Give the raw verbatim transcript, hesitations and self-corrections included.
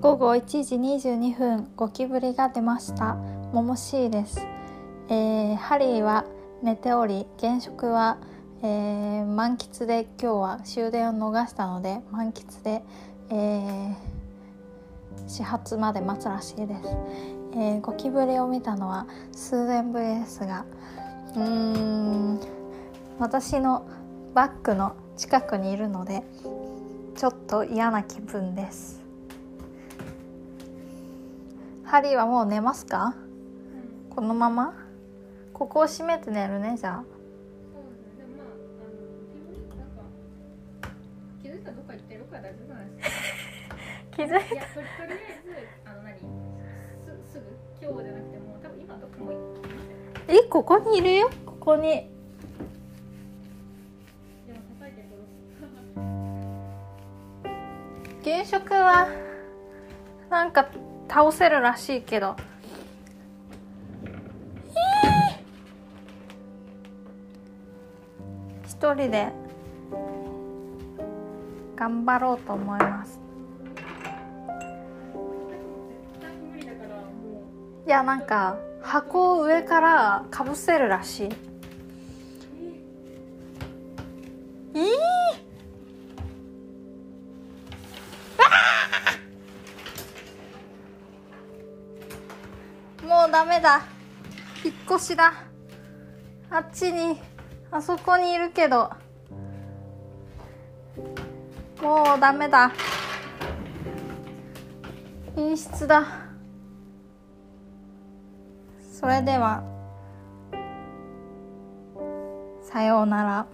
午後いちじにじゅうにふん、ゴキブリが出ました。モモシーです。えー、ハリーは寝ており、現職は、えー、満喫で、今日は終電を逃したので満喫で、えー、始発まで待つらしいです。えー、ゴキブリを見たのは数年ぶりですが、うーん私のバッグの近くにいるのでちょっと嫌な気分です。ハリーはもう寝ますか？うん、このまま？ここを閉めて寝るね、じゃあ。気づいたらどっか行ってるから大丈夫なんですか？気づいた？いや、とりあえず、あの何？す、すぐ今日じゃなくても、多分今どこも行ってます。え、ここにいるよ、ここに。でも叩いて殺す。現職はなんか倒せるらしいけど、えー、一人で頑張ろうと思います。いや、なんか箱を上からかぶせるらしい。えー、もうダメだ、引っ越しだ。あっちに、あそこにいるけどもうダメだ、陰湿だ。それではさようなら。